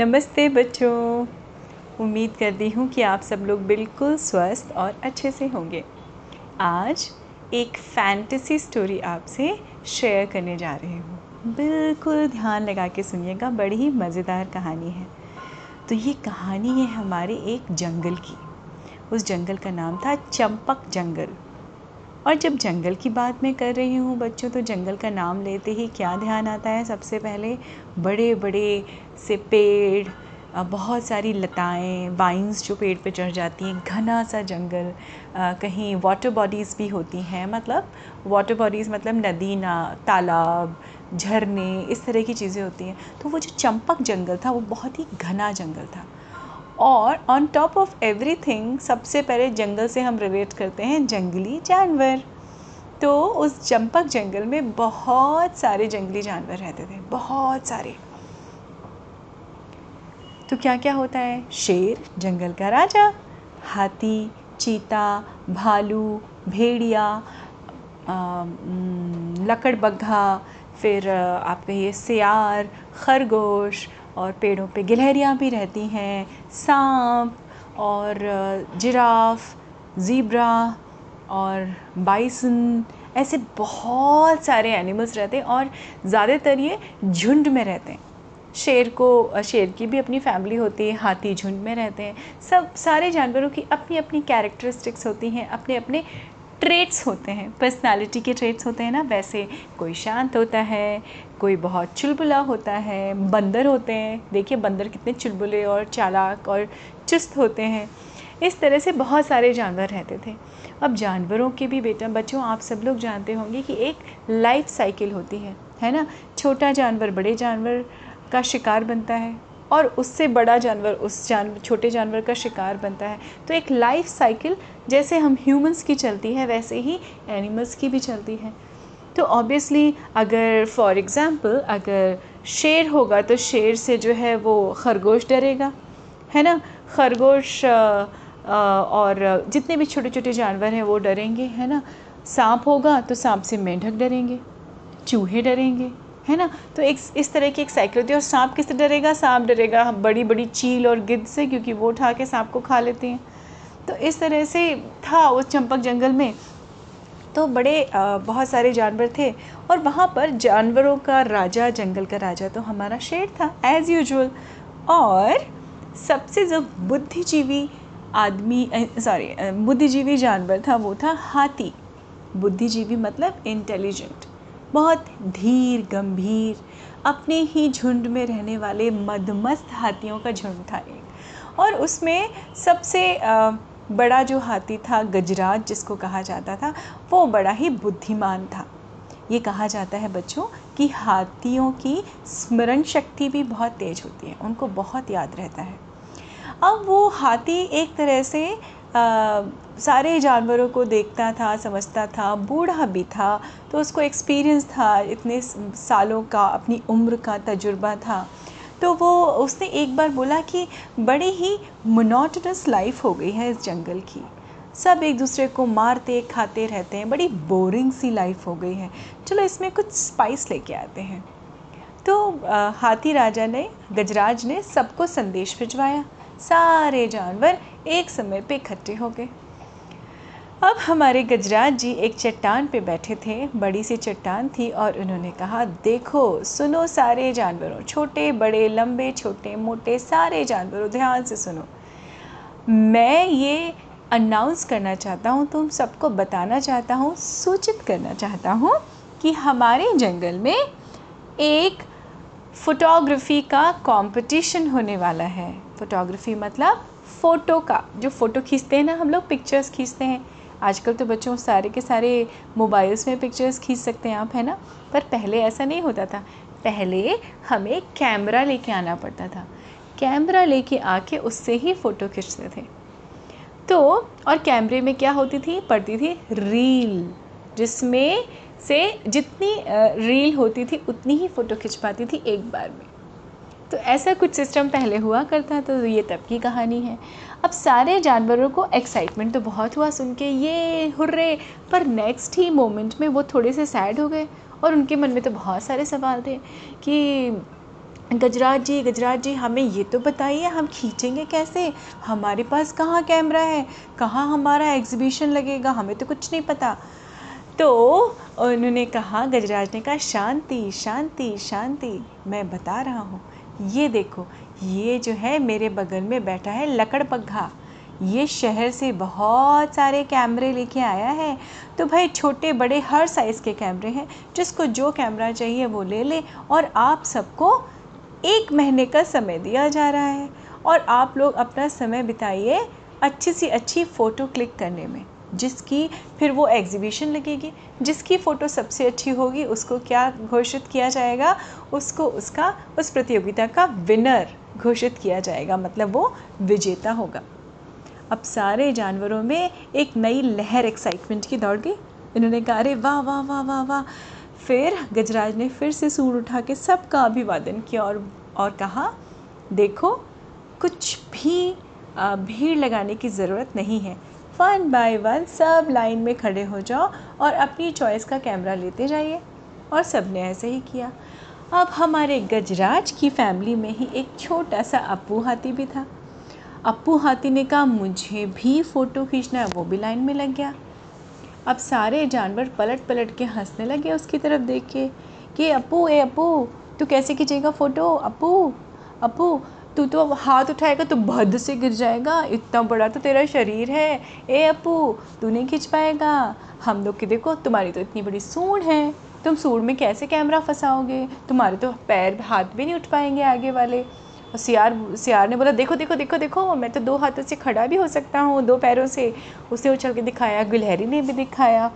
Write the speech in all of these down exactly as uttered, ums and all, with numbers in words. नमस्ते बच्चों, उम्मीद करती हूँ कि आप सब लोग बिल्कुल स्वस्थ और अच्छे से होंगे। आज एक फैंटेसी स्टोरी आपसे शेयर करने जा रहे हूँ, बिल्कुल ध्यान लगा के सुनिएगा, बड़ी ही मज़ेदार कहानी है। तो ये कहानी है हमारे एक जंगल की। उस जंगल का नाम था चंपक जंगल। और जब जंगल की बात मैं कर रही हूँ बच्चों, तो जंगल का नाम लेते ही क्या ध्यान आता है? सबसे पहले बड़े बड़े से पेड़, बहुत सारी लताएं, वाइन्स जो पेड़ पे चढ़ जाती हैं, घना सा जंगल, कहीं वाटर बॉडीज़ भी होती हैं। मतलब वाटर बॉडीज़ मतलब नदी, ना तालाब, झरने, इस तरह की चीज़ें होती हैं। तो वो जो चंपक जंगल था वो बहुत ही घना जंगल था। और ऑन टॉप ऑफ एवरीथिंग, सबसे पहले जंगल से हम रिलेट करते हैं जंगली जानवर। तो उस चंपक जंगल में बहुत सारे जंगली जानवर रहते थे, बहुत सारे। तो क्या क्या होता है? शेर जंगल का राजा, हाथी, चीता, भालू, भेड़िया, लकड़बग्घा, फिर आपके ये सियार, खरगोश, और पेड़ों पे गिलहरियाँ भी रहती हैं, सांप और जिराफ, ज़ीब्रा और बाइसन, ऐसे बहुत सारे एनिमल्स रहते हैं। और ज़्यादातर ये झुंड में रहते हैं। शेर को शेर की भी अपनी फैमिली होती है, हाथी झुंड में रहते हैं। सब सारे जानवरों की अपनी अपनी कैरेक्टरिस्टिक्स होती हैं, अपने अपने ट्रेट्स होते हैं, पर्सनालिटी के ट्रेट्स होते हैं ना। वैसे कोई शांत होता है, कोई बहुत चुलबुला होता है। बंदर होते हैं, देखिए बंदर कितने चुलबुले और चालाक और चुस्त होते हैं। इस तरह से बहुत सारे जानवर रहते थे। अब जानवरों के भी बेटा बच्चों, आप सब लोग जानते होंगे कि एक लाइफ साइकिल होती है, है ना। छोटा जानवर बड़े जानवर का शिकार बनता है, और उससे बड़ा जानवर उस जानवर छोटे जानवर का शिकार बनता है। तो एक लाइफ साइकिल जैसे हम ह्यूमंस की चलती है, वैसे ही एनिमल्स की भी चलती है। तो ऑब्वियसली अगर फॉर एग्ज़ाम्पल अगर शेर होगा तो शेर से जो है वो खरगोश डरेगा, है ना। खरगोश और जितने भी छोटे छोटे जानवर हैं वो डरेंगे, है ना। सांप होगा तो सांप से मेंढक डरेंगे, चूहे डरेंगे, है ना। तो एक इस तरह की एक साइकिल होती है। और सांप किससे डरेगा? सांप डरेगा बड़ी बड़ी चील और गिद्ध से, क्योंकि वो उठा के सांप को खा लेती हैं। तो इस तरह से था उस चंपक जंगल में। तो बड़े आ, बहुत सारे जानवर थे, और वहाँ पर जानवरों का राजा, जंगल का राजा तो हमारा शेर था एज़ यूजुअल। और सबसे जो बुद्धिजीवी आदमी सॉरी बुद्धिजीवी जानवर था वो था हाथी। बुद्धिजीवी मतलब इंटेलिजेंट, बहुत धीर गंभीर, अपने ही झुंड में रहने वाले मदमस्त हाथियों का झुंड था एक। और उसमें सबसे बड़ा जो हाथी था, गजराज जिसको कहा जाता था, वो बड़ा ही बुद्धिमान था। ये कहा जाता है बच्चों कि हाथियों की स्मरण शक्ति भी बहुत तेज होती है, उनको बहुत याद रहता है। अब वो हाथी एक तरह से आ, सारे जानवरों को देखता था, समझता था। बूढ़ा भी था, तो उसको एक्सपीरियंस था, इतने सालों का अपनी उम्र का तजुर्बा था। तो वो उसने एक बार बोला कि बड़ी ही मोनोटनस लाइफ हो गई है इस जंगल की, सब एक दूसरे को मारते खाते रहते हैं, बड़ी बोरिंग सी लाइफ हो गई है, चलो इसमें कुछ स्पाइस लेके आते हैं। तो आ, हाथी राजा ने, गजराज ने सबको संदेश भिजवाया। सारे जानवर एक समय पे इकट्ठे हो गए। अब हमारे गजराज जी एक चट्टान पे बैठे थे, बड़ी सी चट्टान थी, और उन्होंने कहा, देखो सुनो सारे जानवरों, छोटे बड़े लंबे छोटे मोटे सारे जानवरों, ध्यान से सुनो, मैं ये अनाउंस करना चाहता हूँ, तुम सबको बताना चाहता हूँ, सूचित करना चाहता हूँ कि हमारे जंगल में एक फ़ोटोग्राफ़ी का कंपटीशन होने वाला है। फ़ोटोग्राफ़ी मतलब फ़ोटो का, जो फ़ोटो खींचते हैं ना हम लोग, पिक्चर्स खींचते हैं। आजकल तो बच्चों सारे के सारे मोबाइल्स में पिक्चर्स खींच सकते हैं आप, है ना। पर पहले ऐसा नहीं होता था। पहले हमें कैमरा लेके आना पड़ता था, कैमरा लेके आके उससे ही फ़ोटो खींचते थे। तो और कैमरे में क्या होती थी? पड़ती थी रील, जिसमें से जितनी रील होती थी उतनी ही फ़ोटो खींच पाती थी एक बार में। तो ऐसा कुछ सिस्टम पहले हुआ करता। तो ये तब की कहानी है। अब सारे जानवरों को एक्साइटमेंट तो बहुत हुआ सुन के, ये हुर्रे, पर नेक्स्ट ही मोमेंट में वो थोड़े से सैड हो गए। और उनके मन में तो बहुत सारे सवाल थे कि गजराज जी गजराज जी हमें ये तो बताइए हम खींचेंगे कैसे, हमारे पास कहाँ कैमरा है, कहाँ हमारा एग्जीबिशन लगेगा, हमें तो कुछ नहीं पता। तो उन्होंने कहा, गजराज ने कहा, शांति शांति शांति, मैं बता रहा हूँ। ये देखो, ये जो है मेरे बगल में बैठा है लकड़बग्घा, ये शहर से बहुत सारे कैमरे लेके आया है। तो भाई छोटे बड़े हर साइज़ के कैमरे हैं, जिसको जो कैमरा चाहिए वो ले ले, और आप सबको एक महीने का समय दिया जा रहा है और आप लोग अपना समय बिताइए अच्छी सी अच्छी फ़ोटो क्लिक करने में, जिसकी फिर वो एग्जीबिशन लगेगी, जिसकी फ़ोटो सबसे अच्छी होगी उसको क्या घोषित किया जाएगा, उसको उसका उस प्रतियोगिता का विनर घोषित किया जाएगा, मतलब वो विजेता होगा। अब सारे जानवरों में एक नई लहर एक्साइटमेंट की दौड़ गई। इन्होंने कहा, अरे वाह वाह वाह वाह वाह। फिर गजराज ने फिर से सूंड उठा के सबका अभिवादन किया और और कहा, देखो कुछ भी आ, भीड़ लगाने की ज़रूरत नहीं है, वन बाय वन सब लाइन में खड़े हो जाओ और अपनी चॉइस का कैमरा लेते जाइए। और सब ने ऐसे ही किया। अब हमारे गजराज की फैमिली में ही एक छोटा सा अप्पू हाथी भी था। अप्पू हाथी ने कहा, मुझे भी फ़ोटो खींचना है, वो भी लाइन में लग गया। अब सारे जानवर पलट पलट के हंसने लगे उसकी तरफ देख के कि अप्पू ए अप्पू, तू कैसे खींचेगा फ़ोटो, अप्पू अप्पू तू तो हाथ उठाएगा तो भद से गिर जाएगा, इतना बड़ा तो तेरा शरीर है, ए अप्पू तू नहीं खींच पाएगा, हम लोग की देखो तुम्हारी तो इतनी बड़ी सूंड है, तुम सूंड में कैसे कैमरा फंसाओगे, तुम्हारे तो पैर हाथ भी नहीं उठ पाएंगे आगे वाले। और सियार सियार ने बोला, देखो देखो देखो देखो, मैं तो दो हाथों से खड़ा भी हो सकता हूँ, दो पैरों से। उसने उछल के दिखाया, गिलहरी ने भी दिखाया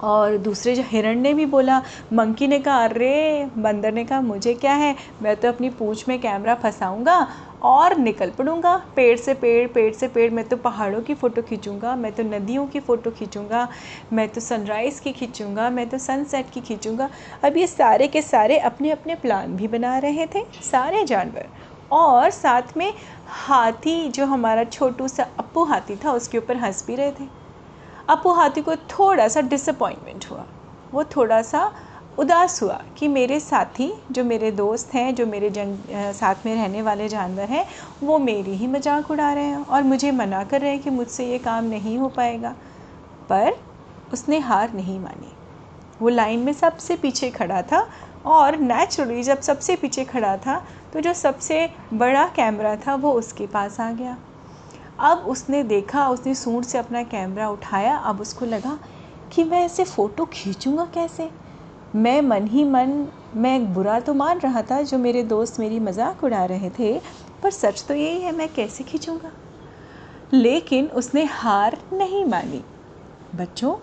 और दूसरे जो हिरण ने भी बोला, मंकी ने कहा, अरे बंदर ने कहा, मुझे क्या है, मैं तो अपनी पूँछ में कैमरा फंसाऊँगा और निकल पड़ूँगा, पेड़ से पेड़ पेड़ से पेड़, मैं तो पहाड़ों की फ़ोटो खींचूँगा, मैं तो नदियों की फ़ोटो खींचूँगा, मैं तो सनराइज़ की खींचूँगा, मैं तो सनसेट की खींचूँगा। अब ये सारे के सारे अपने अपने प्लान भी बना रहे थे सारे जानवर, और साथ में हाथी जो हमारा छोटू सा अप्पू हाथी था उसके ऊपर हंस भी रहे थे। अप्पू हाथी को थोड़ा सा डिसअपॉइंटमेंट हुआ, वो थोड़ा सा उदास हुआ कि मेरे साथी जो मेरे दोस्त हैं, जो मेरे जंग साथ में रहने वाले जानवर हैं, वो मेरी ही मजाक उड़ा रहे हैं और मुझे मना कर रहे हैं कि मुझसे ये काम नहीं हो पाएगा। पर उसने हार नहीं मानी, वो लाइन में सबसे पीछे खड़ा था और नेचुरली जब सबसे पीछे खड़ा था तो जो सबसे बड़ा कैमरा था वो उसके पास आ गया। अब उसने देखा, उसने सूंड से अपना कैमरा उठाया। अब उसको लगा कि मैं ऐसे फ़ोटो खींचूँगा कैसे, मैं मन ही मन मैं बुरा तो मान रहा था, जो मेरे दोस्त मेरी मजाक उड़ा रहे थे, पर सच तो यही है, मैं कैसे खींचूँगा। लेकिन उसने हार नहीं मानी बच्चों,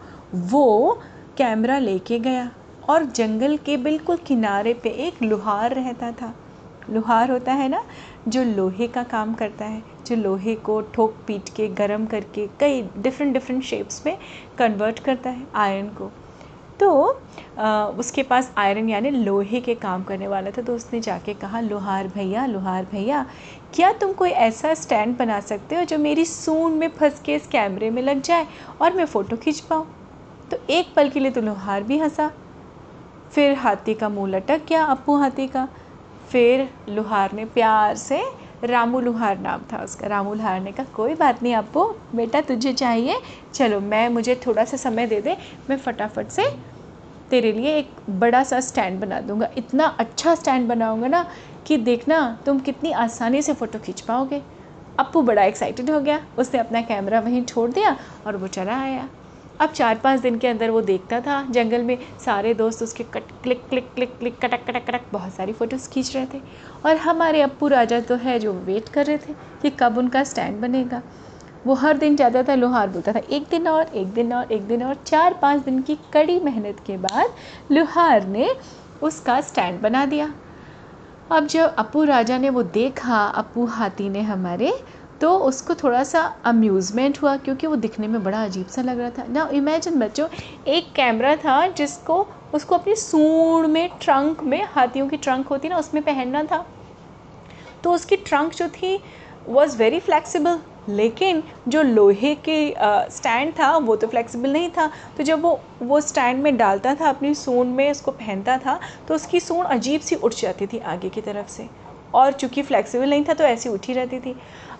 वो कैमरा लेके गया और जंगल के बिल्कुल किनारे पे एक लुहार रहता था। लुहार होता है ना, जो लोहे का काम करता है, जो लोहे को ठोक पीट के गरम करके कई डिफरेंट डिफरेंट शेप्स में कन्वर्ट करता है आयरन को। तो आ, उसके पास आयरन यानी लोहे के काम करने वाला था। तो उसने जाके कहा, लुहार भैया लुहार भैया, क्या तुम कोई ऐसा स्टैंड बना सकते हो जो मेरी सूंड में फंस के इस कैमरे में लग जाए और मैं फ़ोटो खींच पाऊँ। तो एक पल के लिए तो लुहार भी हंसा, फिर हाथी का मुंह लटक गया, अप्पू हाथी का। फिर लुहार ने प्यार से, रामू लुहार नाम था उसका, रामू लुहार ने कहा, कोई बात नहीं अप्पू बेटा, तुझे चाहिए, चलो मैं मुझे थोड़ा सा समय दे दे, मैं फटाफट से तेरे लिए एक बड़ा सा स्टैंड बना दूंगा। इतना अच्छा स्टैंड बनाऊंगा ना कि देखना तुम कितनी आसानी से फ़ोटो खींच पाओगे। अप्पू बड़ा एक्साइटेड हो गया, उसने अपना कैमरा वहीं छोड़ दिया और वो चला आया। अब चार पाँच दिन के अंदर वो देखता था जंगल में सारे दोस्त उसके कट क्लिक क्लिक क्लिक क्लिक कटक कटक कटक बहुत सारी फ़ोटोज़ खींच रहे थे, और हमारे अप्पू राजा तो है जो वेट कर रहे थे कि कब उनका स्टैंड बनेगा। वो हर दिन जाता था, लुहार बोलता था एक दिन और एक दिन और एक दिन और। चार पाँच दिन की कड़ी मेहनत के बाद लुहार ने उसका स्टैंड बना दिया। अब जब अप्पू राजा ने वो देखा, अप्पू हाथी ने हमारे, तो उसको थोड़ा सा अम्यूज़मेंट हुआ, क्योंकि वो दिखने में बड़ा अजीब सा लग रहा था ना। इमेजिन बच्चों, एक कैमरा था जिसको उसको अपनी सूंड में, ट्रंक में, हाथियों की ट्रंक होती ना उसमें पहनना था। तो उसकी ट्रंक जो थी वॉज़ वेरी फ्लेक्सिबल, लेकिन जो लोहे के स्टैंड था वो तो फ्लेक्सिबल नहीं था, तो जब वो वो स्टैंड में डालता था अपनी सूंड में, इसको पहनता था, तो उसकी सूंड अजीब सी उठ जाती थी आगे की तरफ से, और चूँकि फ्लेक्सिबल नहीं था तो ऐसी उठी रहती थी।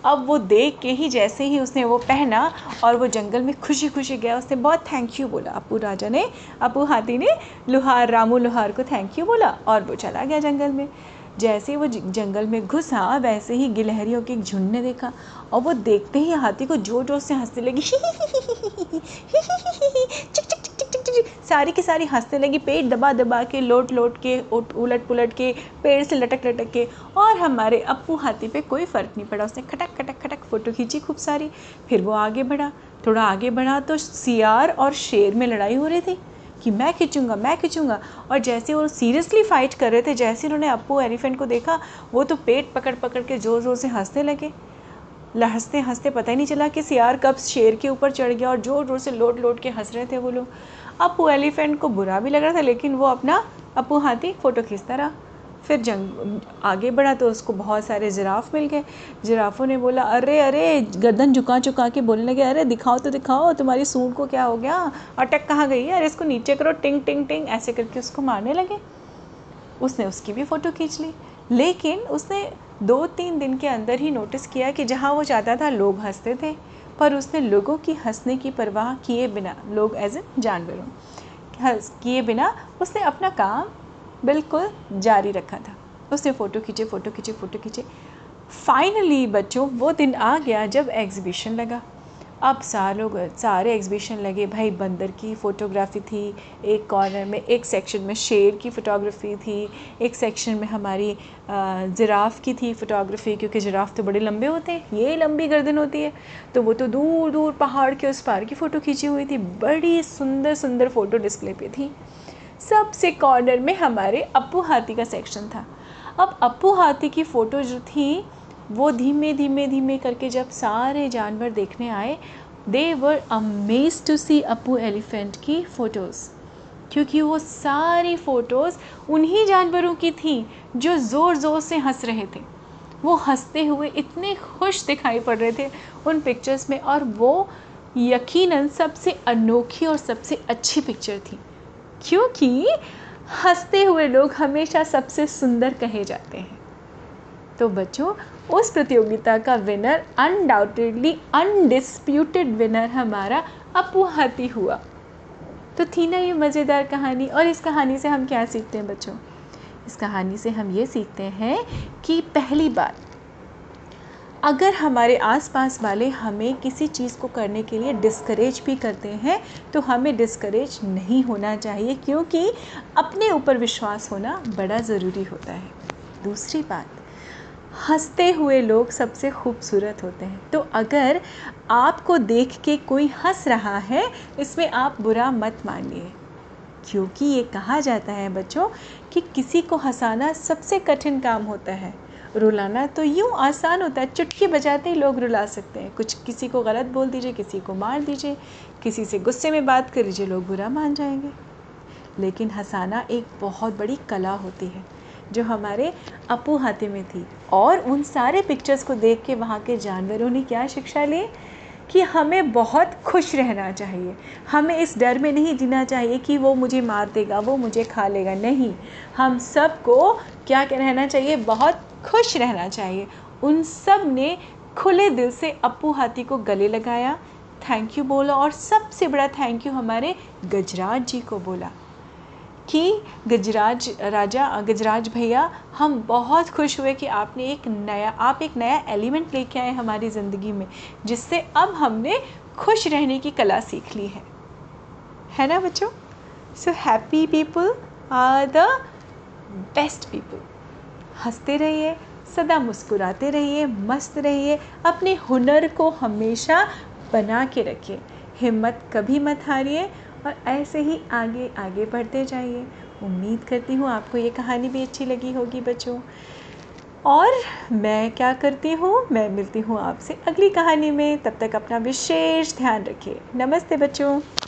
अब वो देख के ही जैसे ही उसने वो पहना और वो जंगल में खुशी खुशी गया, उसने बहुत थैंक यू बोला, अपू राजा ने, अपू हाथी ने लुहार, रामू लुहार को थैंक यू बोला और वो चला गया जंगल में। जैसे ही वो जंगल में घुसा वैसे ही गिलहरियों के एक झुंड ने देखा और वो देखते ही हाथी को जोर जोर से हंसने लगी, सारी की सारी हंसने लगी, पेट दबा दबा के, लोट लोट के, उलट पुलट के, पेड़ से लटक लटक के। और हमारे अप्पू हाथी पे कोई फ़र्क नहीं पड़ा, उसने खटक खटक खटक फ़ोटो खींची खूब सारी। फिर वो आगे बढ़ा, थोड़ा आगे बढ़ा तो सियार और शेर में लड़ाई हो रही थी कि मैं खींचूंगा मैं खींचूंगा, और जैसे वो सीरियसली फ़ाइट कर रहे थे, जैसे उन्होंने अप्पू एलिफेंट को देखा वो तो पेट पकड़ पकड़ के ज़ोर ज़ोर से हंसने लगे। हंसते हंसते पता ही नहीं चला कि सियार कब शेर के ऊपर चढ़ गया और ज़ोर ज़ोर से लोट लोट के हंस रहे थे वो लोग। अप्पू एलिफेंट को बुरा भी लग रहा था, लेकिन वो अपना अप्पू हाथी फ़ोटो खींचता रहा। फिर जंग आगे बढ़ा तो उसको बहुत सारे जिराफ मिल गए। जिराफ़ों ने बोला, अरे अरे, गर्दन झुका झुका के बोलने लगे, अरे दिखाओ तो दिखाओ, तुम्हारी सूंड को क्या हो गया, अटक कहाँ गई है, अरे इसको नीचे करो, टिंग टिंग टिंग, ऐसे करके उसको मारने लगे। उसने उसकी भी फ़ोटो खींच ली, लेकिन उसने दो तीन दिन के अंदर ही नोटिस किया कि जहाँ वो जाता था लोग हंसते थे, पर उसने लोगों की हंसने की परवाह किए बिना, लोग एज ए जानवरों हंस किए बिना, उसने अपना काम बिल्कुल जारी रखा था। उसने फ़ोटो खींचे फ़ोटो खींचे फ़ोटो खींचे। फाइनली बच्चों वो दिन आ गया जब एग्ज़िबिशन लगा। अब सारे लोग सारे एग्ज़िबिशन लगे, भाई बंदर की फ़ोटोग्राफ़ी थी एक कॉर्नर में, एक सेक्शन में शेर की फ़ोटोग्राफ़ी थी, एक सेक्शन में हमारी जिराफ़ की थी फ़ोटोग्राफ़ी, क्योंकि जिराफ़ तो बड़े लंबे होते हैं, ये लंबी गर्दन होती है, तो वो तो दूर दूर पहाड़ के उस पार की फ़ोटो खींची हुई थी, बड़ी सुंदर सुंदर फ़ोटो डिस्प्ले पे थी। सबसे कॉर्नर में हमारे अप्पू हाथी का सेक्शन था। अब अप्पू हाथी की फ़ोटो जो थी वो धीमे धीमे धीमे करके जब सारे जानवर देखने आए, they were amaze to see Appu elephant की फ़ोटोज़, क्योंकि वो सारी फ़ोटोज़ उन्हीं जानवरों की थी जो ज़ोर ज़ोर से हंस रहे थे। वो हंसते हुए इतने खुश दिखाई पड़ रहे थे उन पिक्चर्स में, और वो यकीनन सबसे अनोखी और सबसे अच्छी पिक्चर थी, क्योंकि हंसते हुए लोग हमेशा सबसे सुंदर कहे जाते हैं। तो बच्चों उस प्रतियोगिता का विनर, अनडाउटेडली अनडिस्प्यूटेड विनर हमारा अप्पू हाथी हुआ। तो थी ना ये मज़ेदार कहानी। और इस कहानी से हम क्या सीखते हैं बच्चों? इस कहानी से हम ये सीखते हैं कि पहली बात, अगर हमारे आसपास वाले हमें किसी चीज़ को करने के लिए डिस्करेज भी करते हैं तो हमें डिस्करेज नहीं होना चाहिए, क्योंकि अपने ऊपर विश्वास होना बड़ा ज़रूरी होता है। दूसरी बात, हंसते हुए लोग सबसे खूबसूरत होते हैं, तो अगर आपको देख के कोई हंस रहा है इसमें आप बुरा मत मानिए, क्योंकि ये कहा जाता है बच्चों कि किसी को हंसाना सबसे कठिन काम होता है। रुलाना तो यूँ आसान होता है, चुटकी बजाते ही लोग रुला सकते हैं। कुछ किसी को गलत बोल दीजिए, किसी को मार दीजिए, किसी से गुस्से में बात कर लीजिए, लोग बुरा मान जाएंगे। लेकिन हंसाना एक बहुत बड़ी कला होती है जो हमारे अप्पू हाथी में थी, और उन सारे पिक्चर्स को देख के वहाँ के जानवरों ने क्या शिक्षा ली कि हमें बहुत खुश रहना चाहिए, हमें इस डर में नहीं जीना चाहिए कि वो मुझे मार देगा, वो मुझे खा लेगा। नहीं, हम सबको क्या रहना चाहिए, बहुत खुश रहना चाहिए। उन सब ने खुले दिल से अप्पू हाथी को गले लगाया, थैंक यू बोला, और सबसे बड़ा थैंक यू हमारे गजराज जी को बोला कि गजराज राजा, गजराज भैया, हम बहुत खुश हुए कि आपने एक नया आप एक नया एलिमेंट लेके आए हमारी ज़िंदगी में, जिससे अब हमने खुश रहने की कला सीख ली है, है ना बच्चों? So happy people are the best people. हंसते रहिए, सदा मुस्कुराते रहिए, मस्त रहिए, अपने हुनर को हमेशा बना के रखिए, हिम्मत कभी मत हारिए, और ऐसे ही आगे आगे बढ़ते जाइए। उम्मीद करती हूँ आपको ये कहानी भी अच्छी लगी होगी बच्चों, और मैं क्या करती हूँ, मैं मिलती हूँ आपसे अगली कहानी में। तब तक अपना विशेष ध्यान रखिए। नमस्ते बच्चों।